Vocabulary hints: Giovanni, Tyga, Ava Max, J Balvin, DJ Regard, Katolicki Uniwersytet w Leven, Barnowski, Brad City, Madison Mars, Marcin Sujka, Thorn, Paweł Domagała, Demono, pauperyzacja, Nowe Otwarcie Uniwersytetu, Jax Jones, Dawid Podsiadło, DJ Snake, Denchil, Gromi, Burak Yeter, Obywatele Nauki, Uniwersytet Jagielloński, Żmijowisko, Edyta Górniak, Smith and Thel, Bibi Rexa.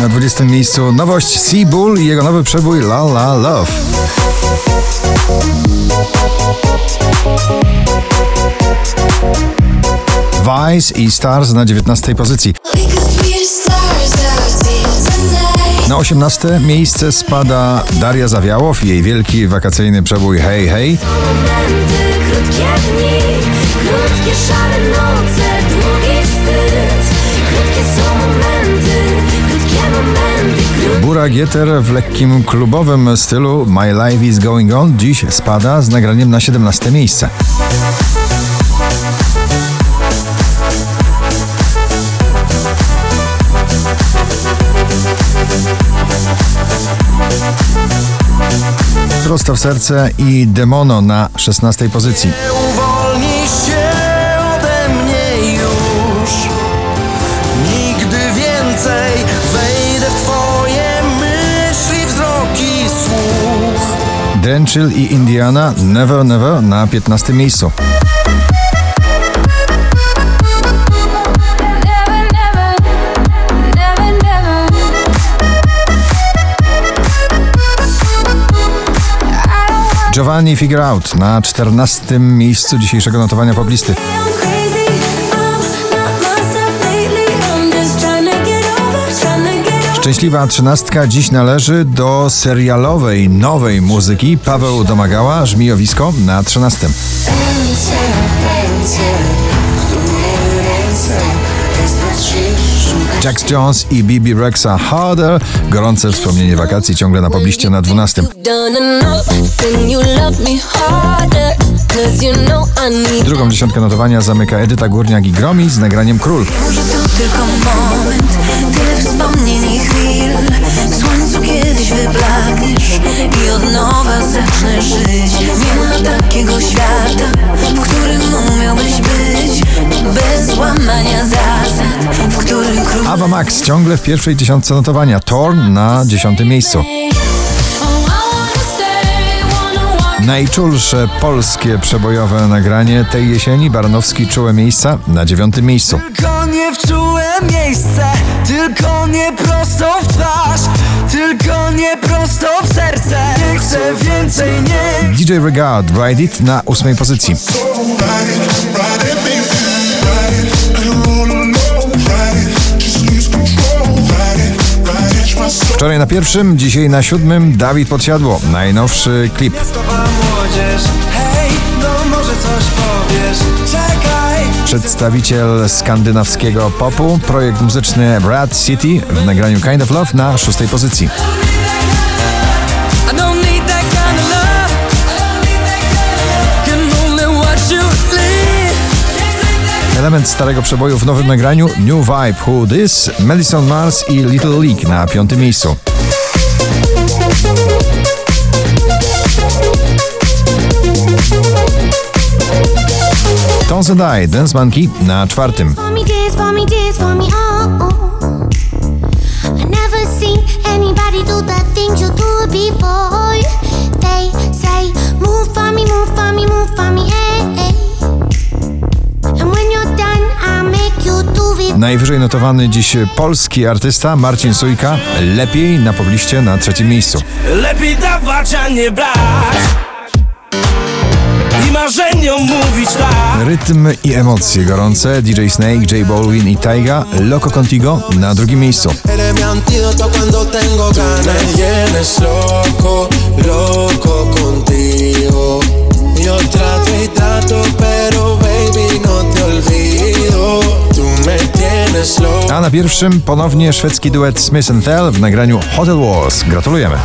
Na 20. miejscu nowość Seabull i jego nowy przebój La La Love. Vice i Stars na 19. pozycji. Na 18. miejsce spada Daria Zawiałow i jej wielki wakacyjny przebój Hej Hej. Burak Yeter w lekkim klubowym stylu My Life Is Going On dziś spada z nagraniem na 17. miejsce. Prosto w serce i Demono na 16. pozycji. Denchil i Indiana Never Never na 15. miejscu. Giovanni Figure Out na 14. miejscu dzisiejszego notowania poplisty. Szczęśliwa 13. dziś należy do serialowej nowej muzyki. Paweł Domagała, Żmijowisko na 13. Jax Jones i Bibi Rexa Harder. Gorące wspomnienie wakacji ciągle na pobliście na 12. Drugą dziesiątkę notowania zamyka Edyta Górniak i Gromi z nagraniem Król. Może to tylko moment, tyle wspomnień i chwil. W słońcu kiedyś wyblakniesz i od nowa zacznę żyć. Nie ma takiego świata, w którym umiałbyś być bez łamania zasad, w którym król... Ava Max ciągle w pierwszej dziesiątce notowania. Thorn na 10. miejscu. Najczulsze polskie przebojowe nagranie tej jesieni, Barnowski Czułe Miejsca na 9. miejscu. Tylko nie w czułe miejsce, tylko nie prosto w twarz, tylko nie prosto w serce. Nie chcę więcej, nie. DJ Regard, Ride It na 8. pozycji. Wczoraj na 1., dzisiaj na 7. Dawid Podsiadło, najnowszy klip. Przedstawiciel skandynawskiego popu, projekt muzyczny Brad City w nagraniu Kind of Love na 6. pozycji. Element starego przeboju w nowym nagraniu New Vibe, Who This, Madison Mars i Little League na 5. miejscu. Tones and I, Dance Monkey na 4. Najwyżej notowany dziś polski artysta Marcin Sujka, Lepiej na pobliście na 3. miejscu. Lepiej dawać, a nie brać. I marzeniom mówić tak. Rytm i emocje gorące, DJ Snake, J Balvin i Tyga, Loco Contigo na 2. miejscu. A na 1. ponownie szwedzki duet Smith and Thel w nagraniu Hotel Wars. Gratulujemy.